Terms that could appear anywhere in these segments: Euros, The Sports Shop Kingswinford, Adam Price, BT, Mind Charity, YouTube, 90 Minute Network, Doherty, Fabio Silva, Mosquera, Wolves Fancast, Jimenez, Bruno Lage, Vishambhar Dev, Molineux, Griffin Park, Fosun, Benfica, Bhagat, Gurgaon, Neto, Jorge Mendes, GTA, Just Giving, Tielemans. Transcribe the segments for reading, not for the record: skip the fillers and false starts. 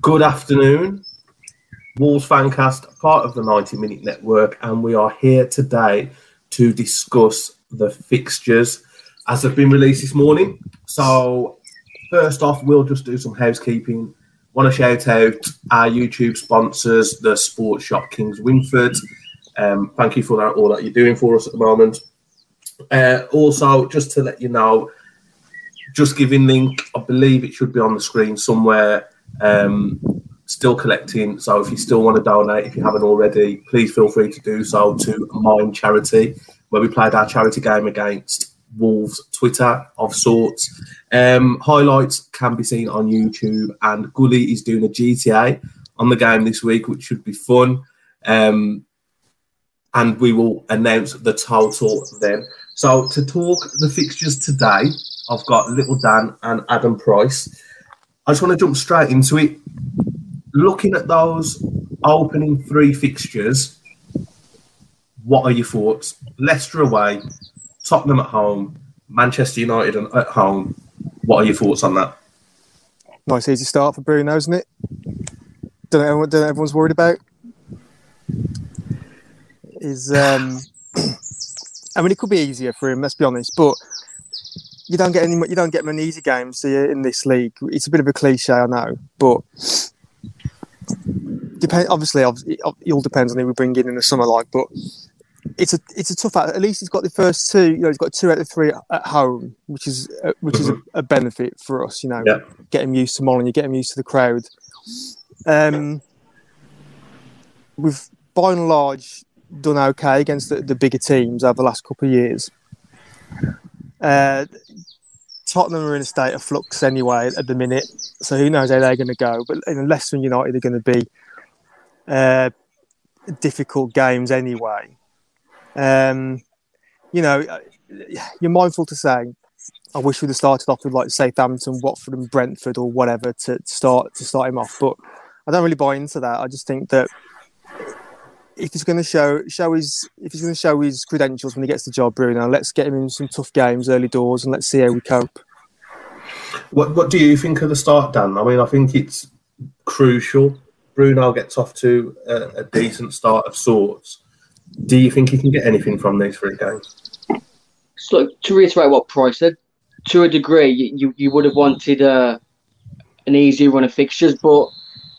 Good afternoon. Wolves Fancast, part of the 90 Minute Network, and we are here today to discuss the fixtures as they've been released this morning. So, first off, we'll just do some housekeeping. Want to shout out our YouTube sponsors, The Sports Shop Kingswinford. Thank you for that, all that you're doing for us at the moment. Also, just to let you know, Just Giving link, I believe it should be on the screen somewhere, still collecting. So if you still want to donate, if you haven't already, please feel free to do so to Mind Charity, where we played our charity game against Wolves Twitter of sorts. Highlights can be seen on YouTube, and Gully is doing a GTA on the game this week, which should be fun. And we will announce the total then. So to talk the fixtures today, I've got Little Dan and Adam Price. I just want to jump straight into it. Looking at those opening three fixtures, what are your thoughts? Leicester away, Tottenham at home, Manchester United at home. What are your thoughts on that? Nice easy start for Bruno, isn't it? Don't know everyone's worried about. I mean, it could be easier for him, let's be honest, but you don't get many easy games, do you, in this league? It's a bit of a cliche, I know, but obviously, it all depends on who we bring in the summer, like. But it's a tough out. At least he's got the first two. You know, he's got 2 out of 3 at home, which is a benefit for us. You know, yeah. Get him used to Molineux, get him used to the crowd. We've by and large done okay against the bigger teams over the last couple of years. Tottenham are in a state of flux anyway at the minute, so who knows how they're going to go. But Leicester and United are going to be difficult games anyway. You know, you're mindful to say, I wish we'd have started off with like Southampton, Watford, and Brentford or whatever to start him off. But I don't really buy into that. I just think that if he's going to show his credentials when he gets the job, Bruno, let's get him in some tough games early doors and let's see how we cope. What do you think of the start, Dan? I mean, I think it's crucial. Bruno gets off to a decent start of sorts. Do you think he can get anything from these three games? So, to reiterate what Price said, to a degree, you would have wanted an easy run of fixtures, but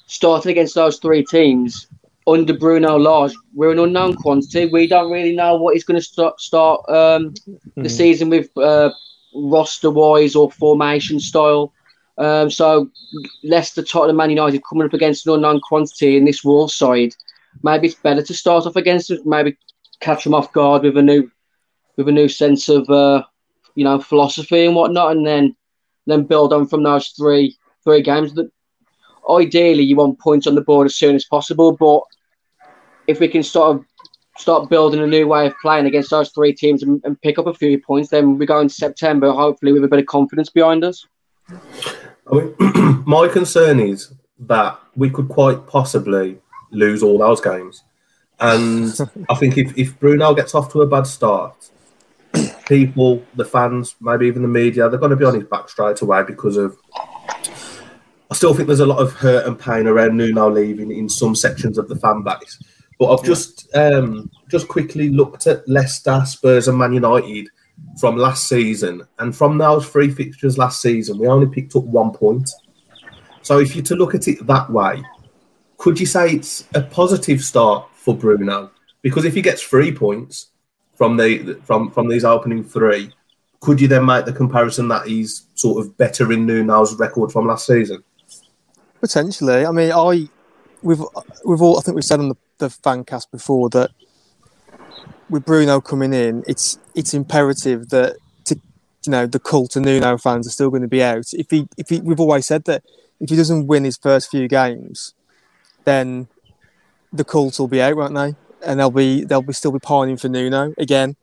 starting against those three teams under Bruno Lage, we're an unknown quantity. We don't really know what he's going to start the season with roster-wise or formation style. So Leicester, Tottenham, Man United coming up against an unknown quantity in this Wolves side. Maybe it's better to start off against them. Maybe catch them off guard with a new sense of philosophy and whatnot, and then build on from those three games. That ideally you want points on the board as soon as possible, but if we can sort of start building a new way of playing against those three teams and pick up a few points, then we go into September, hopefully with a bit of confidence behind us. I mean, my concern is that we could quite possibly lose all those games. And I think if Bruno gets off to a bad start, people, the fans, maybe even the media, they're going to be on his back straight away because of... I still think there's a lot of hurt and pain around Nuno leaving in some sections of the fan base. But I've just quickly looked at Leicester, Spurs and Man United from last season. And from those three fixtures last season, we only picked up 1 point. So if you're to look at it that way, could you say it's a positive start for Bruno? Because if he gets 3 points from these opening three, could you then make the comparison that he's sort of better in Nuno's record from last season? Potentially. I mean, I think we've said on the Fancast before that with Bruno coming in, it's imperative that the cult of Nuno fans are still going to be out. We've always said that if he doesn't win his first few games, then the cult will be out, won't they? And they'll be still be pining for Nuno again,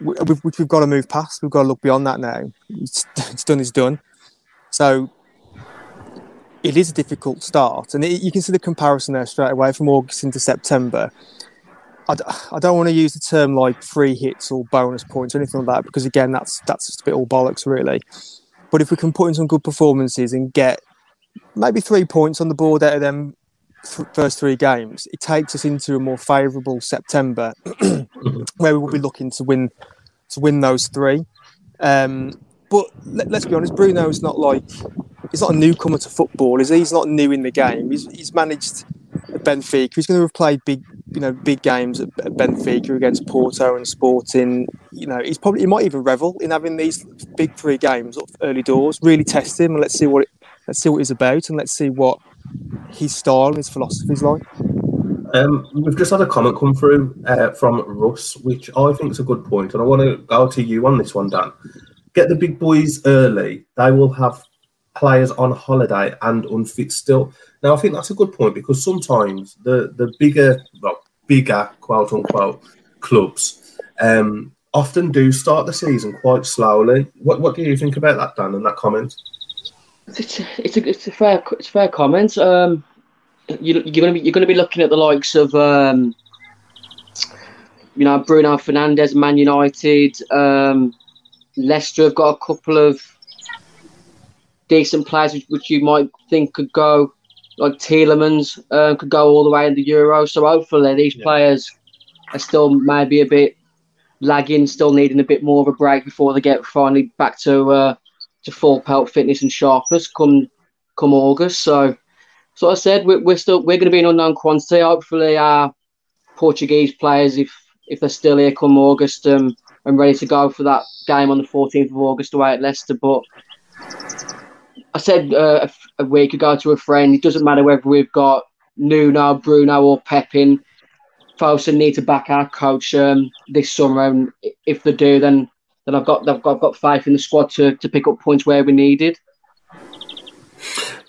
which we've got to move past. We've got to look beyond that now. It's done. It's done. So. It is a difficult start, and you can see the comparison there straight away from August into September. I don't want to use the term like free hits or bonus points or anything like that, because again, that's just a bit all bollocks, really. But if we can put in some good performances and get maybe 3 points on the board out of them first three games, it takes us into a more favourable September where we will be looking to win those three. But let's be honest, Bruno's not he's not a newcomer to football. He's not new in the game. He's managed Benfica. He's going to have played big games at Benfica against Porto and Sporting. He might even revel in having these big three games up early doors. Really test him and let's see what he's about, and let's see what his style and his philosophy is like. We've just had a comment come through from Russ, which I think is a good point, and I want to go to you on this one, Dan. Get the big boys early. They will have players on holiday and unfit still. Now, I think that's a good point, because sometimes the bigger, quote-unquote, clubs often do start the season quite slowly. What do you think about that, Dan, and that comment? It's a fair comment. You're going to be looking at the likes of Bruno Fernandes, Man United. Leicester have got a couple of decent players which you might think could go, like Tielemans could go all the way in the Euros. So hopefully these players are still maybe a bit lagging, still needing a bit more of a break before they get finally back to full pelt fitness and sharpness come August. So I said we're going to be an unknown quantity. Hopefully our Portuguese players, if they're still here come August, and ready to go for that game on the 14th of August away at Leicester. But I said a week ago to a friend, it doesn't matter whether we've got Nuno, Bruno or Pepin. Fosun need to back our coach this summer, and if they do, then I've got faith in the squad to pick up points where we needed.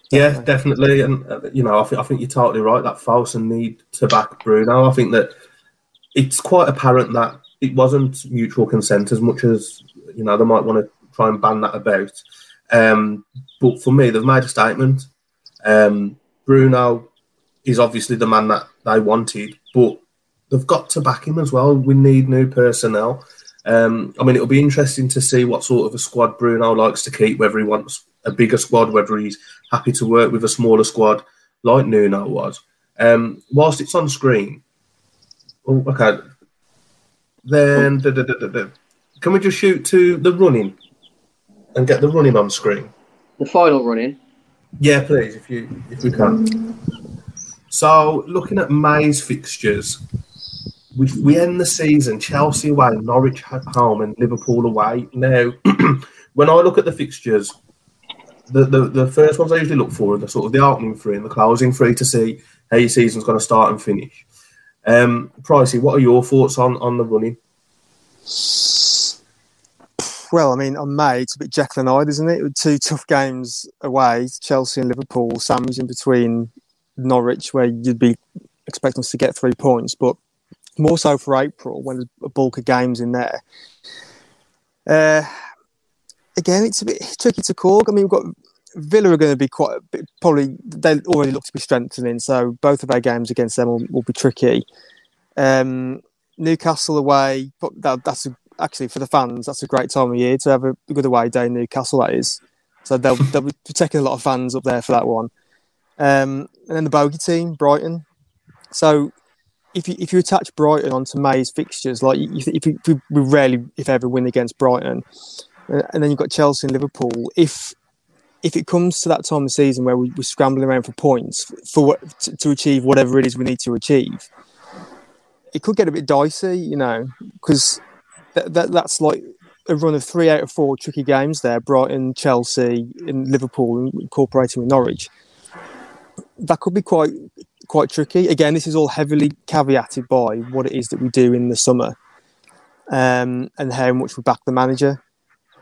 Yeah, definitely, and I think you're totally right. That Fosun need to back Bruno. I think that it's quite apparent that it wasn't mutual consent as much as they might want to try and ban that about. But for me, they've made a statement. Bruno is obviously the man that they wanted, but they've got to back him as well. We need new personnel. It'll be interesting to see what sort of a squad Bruno likes to keep, whether he wants a bigger squad, whether he's happy to work with a smaller squad like Nuno was. Whilst it's on screen, can we just shoot to the running and get the running on screen? The final running? Yeah, please, if we can. So, looking at May's fixtures, we end the season Chelsea away, Norwich at home, and Liverpool away. Now, when I look at the fixtures, the first ones I usually look for are the sort of the opening three and the closing three to see how your season's going to start and finish. Pricey, what are your thoughts on the running? Well, on May, it's a bit Jekyll and Hyde, isn't it? With two tough games away, Chelsea and Liverpool, Sam's in between Norwich, where you'd be expecting us to get 3 points, but more so for April, when there's a bulk of games in there. Again, it's a bit tricky to call. We've got Villa are going to be quite a bit, probably, they already look to be strengthening, so both of our games against them will be tricky. Newcastle away, actually, for the fans, that's a great time of year to have a good away day in Newcastle, that is. So they'll be taking a lot of fans up there for that one. And then the bogey team, Brighton. So if you attach Brighton onto May's fixtures, we rarely, if ever, win against Brighton. And then you've got Chelsea and Liverpool. If it comes to that time of the season where we're scrambling around for points to achieve whatever it is we need to achieve, it could get a bit dicey, because... That's like a run of 3 out of 4 tricky games there, Brighton, Chelsea and Liverpool, and incorporating with Norwich. That could be quite tricky. Again, this is all heavily caveated by what it is that we do in the summer and how much we back the manager.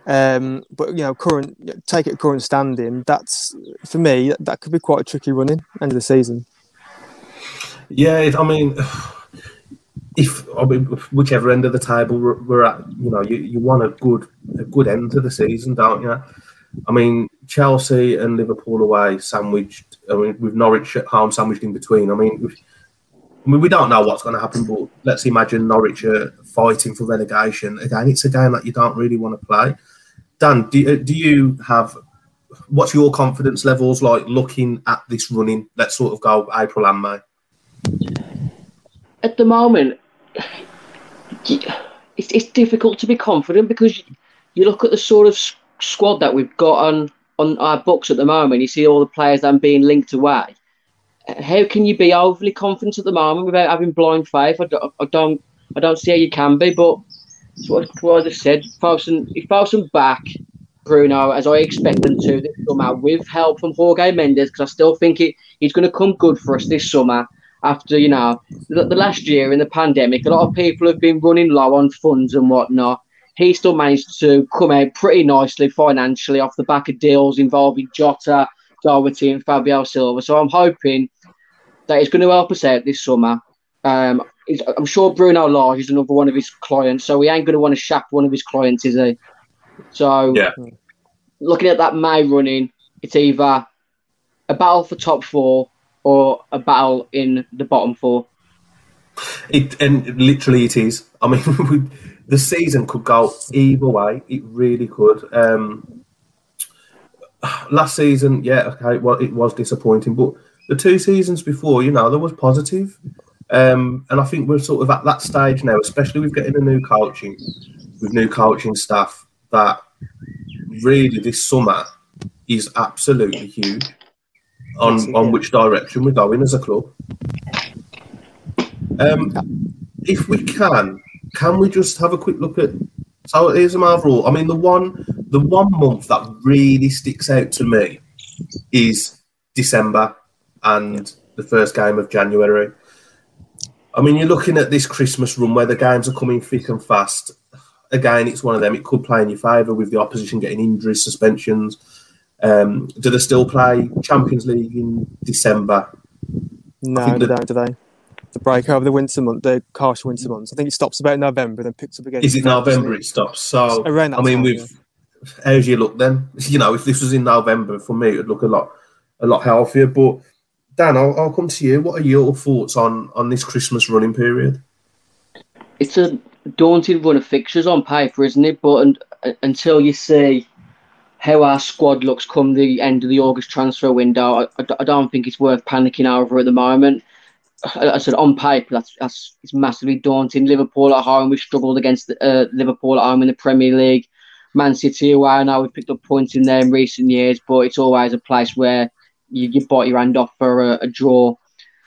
Current standing, that's, for me, that could be quite a tricky running end of the season. Yeah, whichever end of the table we're at, you want a good end to the season, don't you? Chelsea and Liverpool away, sandwiched. With Norwich at home, sandwiched in between. We don't know what's going to happen, but let's imagine Norwich are fighting for relegation. Again, it's a game that you don't really want to play. Dan, do you have, what's your confidence levels like looking at this running? Let's sort of go April and May. At the moment, it's difficult to be confident because you look at the sort of squad that we've got on our books at the moment. You see all the players that are being linked away. How can you be overly confident at the moment without having blind faith? I don't see how you can be, but it's what I just said. If Fosun back Bruno, as I expect them to this summer, with help from Jorge Mendes, because I still think he's going to come good for us this summer. After, you know, the last year in the pandemic, a lot of people have been running low on funds and whatnot. He still managed to come out pretty nicely financially off the back of deals involving Jota, Doherty and Fabio Silva. So I'm hoping that it's going to help us out this summer. I'm sure Bruno Lage is another one of his clients, so he ain't going to want to shaft one of his clients, is he? So yeah. Looking at that May running, it's either a battle for top four or a battle in the bottom four. And literally it is. I mean, the season could go either way. It really could. Last season, yeah, okay, well, it was disappointing, but the two seasons before, you know, there was positive. And I think we're sort of at that stage now, especially with getting new coaching staff, that really this summer is absolutely huge on which direction we're going as a club. If we can we just have a quick look at, so here's an overall. I mean, the one month that really sticks out to me is December and the first game of January. I mean, you're looking at this Christmas run where the games are coming thick and fast. Again, it's one of them. It could play in your favour with the opposition getting injuries, suspensions. Do they still play Champions League in December? No, they don't, do they? The break over the winter month, the harsh winter months. I think it stops about November, then picks up again. Is it November it stops? So, around that time, with how's your look then? You know, if this was in November, for me, it would look a lot healthier. But Dan, I'll come to you. What are your thoughts on this Christmas running period? It's a daunting run of fixtures on paper, isn't it? But until you see how our squad looks come the end of the August transfer window, I don't think it's worth panicking over at the moment. I said on paper, it's massively daunting. Liverpool at home, we struggled against Liverpool at home in the Premier League. Man City away, I know we've picked up points in there in recent years, but it's always a place where you bite your hand off for a draw.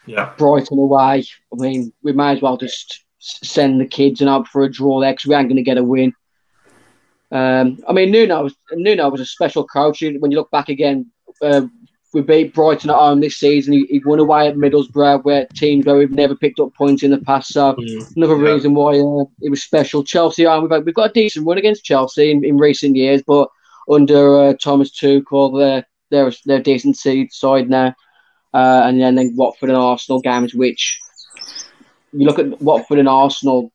Yeah. Brighton away, I mean, we might as well just send the kids and hope for a draw there because we ain't going to get a win. I mean, Nuno was a special coach. When you look back again, we beat Brighton at home this season. He won away at Middlesbrough, where we've never picked up points in the past. So another reason why it was special. Chelsea, we've got a decent run against Chelsea in recent years, but under Thomas Tuchel, they're a decent seed side now. And then Watford and Arsenal games, which you look at Watford and Arsenal,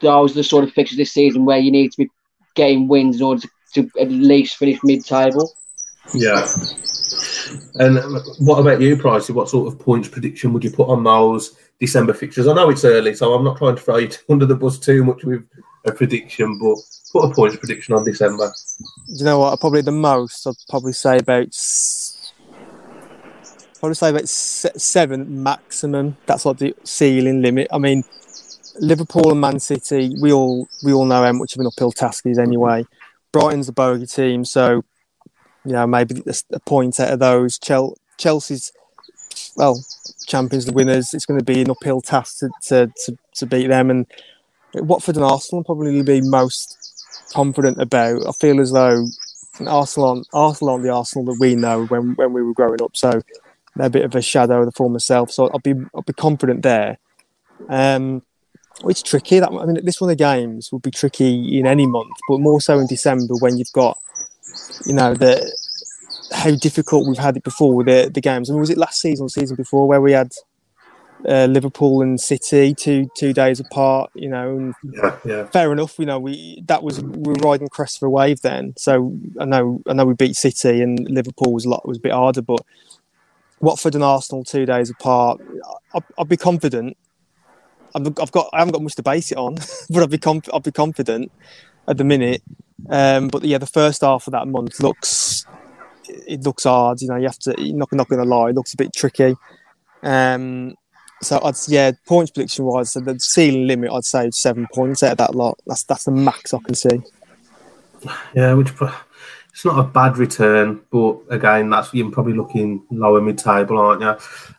those are the sort of fixtures this season where you need to be getting wins in order to at least finish mid-table. Yeah. And what about you, Pricey? What sort of points prediction would you put on those December fixtures? I know it's early, so I'm not trying to throw you under the bus too much with a prediction, but put a points prediction on December. Do you know what? Probably the most, I'd probably say about seven maximum. That's like the ceiling limit. I mean, Liverpool and Man City, we all know how much of an uphill task is anyway. Brighton's the bogey team, so you know, maybe a point out of those. Chelsea's, well, Champions League winners. It's going to be an uphill task to beat them. And Watford and Arsenal probably be most confident about. I feel as though Arsenal aren't the Arsenal that we know when we were growing up. So they're a bit of a shadow of the former self. So I'll be confident there. It's tricky. I mean, this one of the games will be tricky in any month, but more so in December when you've got, you know, how difficult we've had it before with the games. I mean, was it last season or season before where we had Liverpool and City two days apart? You know, and fair enough. You know, we were riding crest for a wave then. So I know we beat City and Liverpool was a bit harder, but Watford and Arsenal 2 days apart. I'll be confident. I haven't got much to base it on, but I'll be confident. at the minute. But yeah, the first half of that month looks hard. You know, you're not going to lie, it looks a bit tricky. So I'd points prediction wise, so the ceiling limit I'd say 7 points out of that lot. That's the max I can see. Yeah, which it's not a bad return, but again, that's you're probably looking lower mid-table, aren't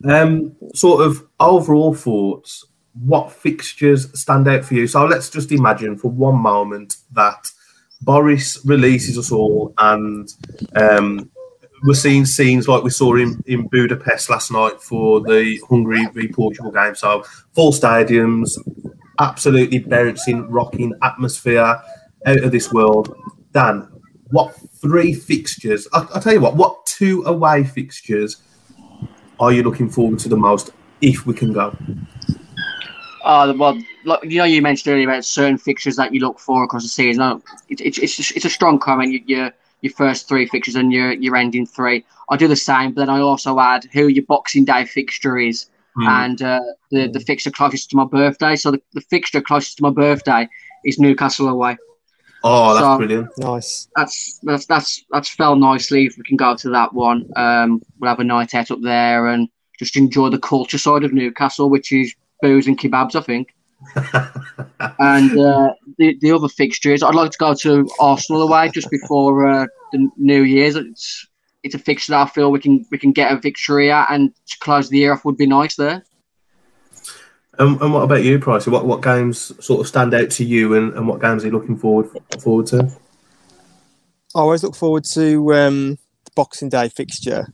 you? Sort of overall thoughts. What fixtures stand out for you? So let's just imagine for one moment that Boris releases us all and we're seeing scenes like we saw in Budapest last night for the Hungary v Portugal game. So full stadiums, absolutely bouncing, rocking atmosphere, out of this world. Dan, what three fixtures, I'll tell you what two away fixtures are you looking forward to the most if we can go? Well, you mentioned earlier about certain fixtures that you look for across the season. It's a strong comment. Your first three fixtures and your ending three. I do the same, but then I also add who your Boxing Day fixture is and the fixture closest to my birthday. So the fixture closest to my birthday is Newcastle away. Oh, that's brilliant! Nice. That's fell nicely. If we can go to that one, we'll have a night out up there and just enjoy the culture side of Newcastle, which is booze and kebabs, I think. And the other fixture is I'd like to go to Arsenal away just before the New Year's. It's a fixture that I feel we can get a victory at, and to close the year off would be nice there. And what about you, Pricey? What games sort of stand out to you, and what games are you looking forward to? I always look forward to the Boxing Day fixture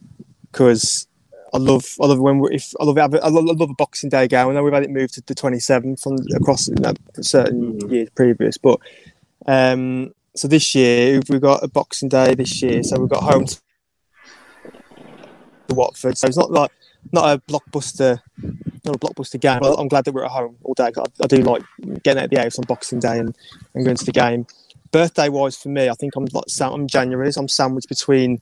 because I love when I love a Boxing Day game. I know we've had it moved to the 27th across certain years previous, but so this year we've got a Boxing Day this year, so we've got home to Watford. So it's not a blockbuster game, but I'm glad that we're at home all day. I do like getting out of the house on Boxing Day and going to the game. Birthday wise for me, I think I'm January, so I'm sandwiched between.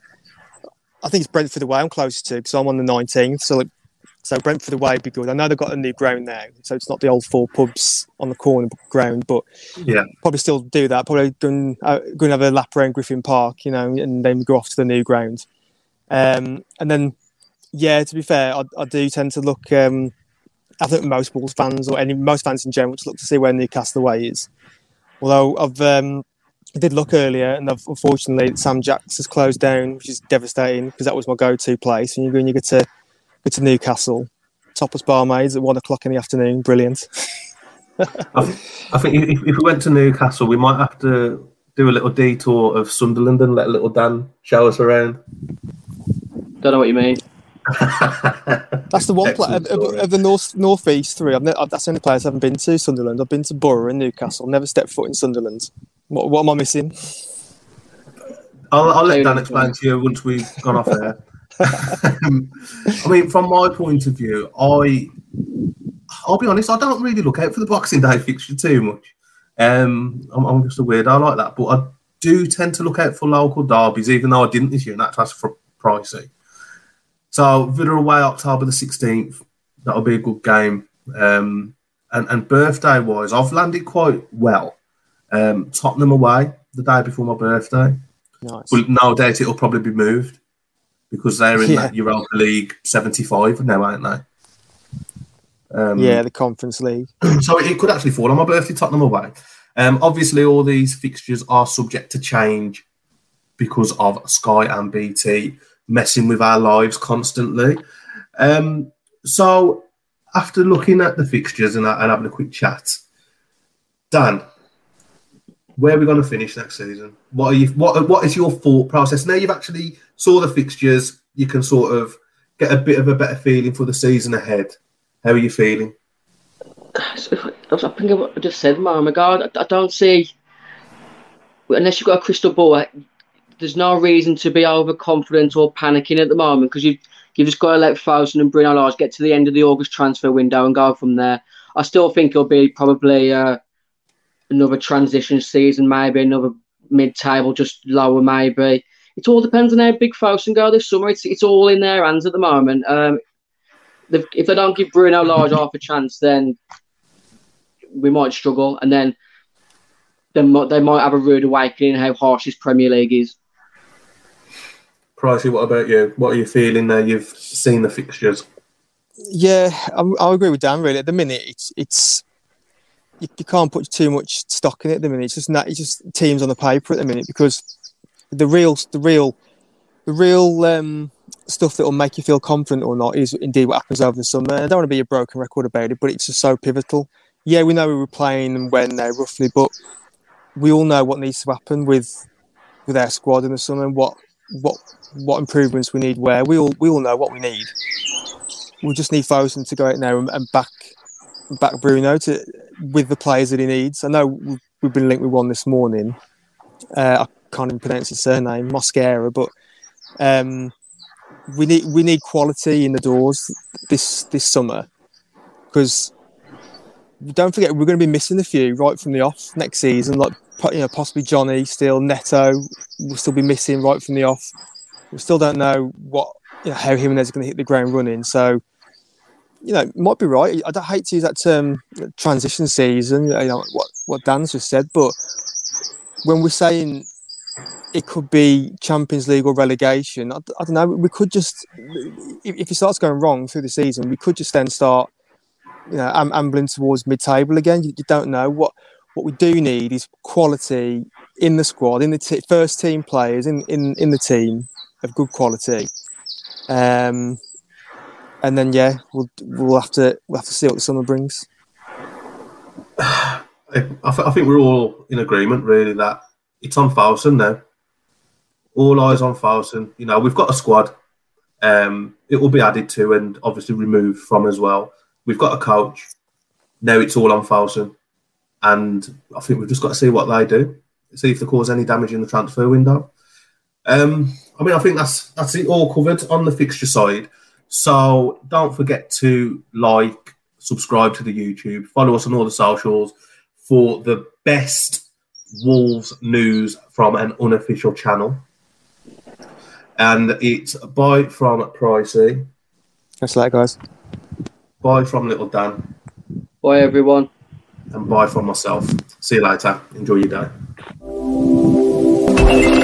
I think it's Brentford away I'm close to because I'm on the 19th. So Brentford away would be good. I know they've got a new ground now, so it's not the old four pubs on the corner ground, but yeah, probably still do that. Probably going to have a lap around Griffin Park, you know, and then go off to the new ground. And then, yeah, to be fair, I do tend to look. I think most Wolves fans or most fans in general just look to see where Newcastle away is. Although I did look earlier, and unfortunately Sam Jack's has closed down, which is devastating because that was my go-to place. And you go to Newcastle, topless barmaids at 1:00 in the afternoon, brilliant. I think if we went to Newcastle, we might have to do a little detour of Sunderland and let little Dan show us around. Don't know what you mean. That's the one place of the northeast three. That's the only place I haven't been to. Sunderland. I've been to Borough and Newcastle. Never stepped foot in Sunderland. What am I missing? I'll let Dan explain to you once we've gone off there. I mean, from my point of view, I'll be honest. I don't really look out for the Boxing Day fixture too much. I'm just a weirdo. I like that, but I do tend to look out for local derbies, even though I didn't this year, and that's for pricey. So Villa away October the 16th, that'll be a good game. And birthday wise, I've landed quite well. Tottenham away the day before my birthday. Nice. But no doubt it'll probably be moved because they're in that Europa League 75 now, aren't they? The Conference League. So it could actually fall on my birthday, Tottenham away. Obviously, all these fixtures are subject to change because of Sky and BT messing with our lives constantly. So after looking at the fixtures and having a quick chat, Dan, where are we going to finish next season? What is your thought process? Now you've actually saw the fixtures, you can sort of get a bit of a better feeling for the season ahead. How are you feeling? I think I just said, man, I don't see, unless you've got a crystal ball, there's no reason to be overconfident or panicking at the moment because you've just got to let Fosun and Bruno Lage get to the end of the August transfer window and go from there. I still think it'll be probably another transition season, maybe another mid-table, just lower maybe. It all depends on how big Fosun go this summer. It's all in their hands at the moment. If they don't give Bruno Lage half a chance, then we might struggle. And then they might have a rude awakening how harsh this Premier League is. Pricey, what about you? What are you feeling now you've seen the fixtures? Yeah, I agree with Dan, really. At the minute, it's you can't put too much stock in it at the minute. It's just teams on the paper at the minute, because the real stuff that will make you feel confident or not is indeed what happens over the summer. I don't want to be a broken record about it, but it's just so pivotal. Yeah, we know we were playing and when there roughly, but we all know what needs to happen with our squad in the summer and what improvements we need where. We all know what we need. We just need Fosun to go out now and back Bruno with the players that he needs. I know we've been linked with one this morning. I can't even pronounce his surname, Mosquera, but we need quality in the doors this summer, because don't forget we're going to be missing a few right from the off next season. Like, you know, possibly Johnny, still Neto, will still be missing right from the off. We still don't know how Jimenez is going to hit the ground running. So, you know, might be right. I don't hate to use that term, transition season, you know, what Dan's just said, but when we're saying it could be Champions League or relegation, I don't know, we could just, if it starts going wrong through the season, we could just then start, you know, ambling towards mid-table again. You don't know. What we do need is quality in the squad, in the first team players, in the team of good quality. And then, yeah, we'll have to see what the summer brings. I think we're all in agreement, really, that it's on Fosun now. All eyes on Fosun. You know, we've got a squad. It will be added to and obviously removed from as well. We've got a coach. Now it's all on Fosun. And I think we've just got to see what they do, see if they cause any damage in the transfer window. I mean, I think that's it all covered on the fixture side. So don't forget to like, subscribe to the YouTube, follow us on all the socials for the best Wolves news from an unofficial channel. And it's bye from Pricey. That's that, guys. Bye from Little Dan. Bye, everyone. And bye from myself. See you later. Enjoy your day.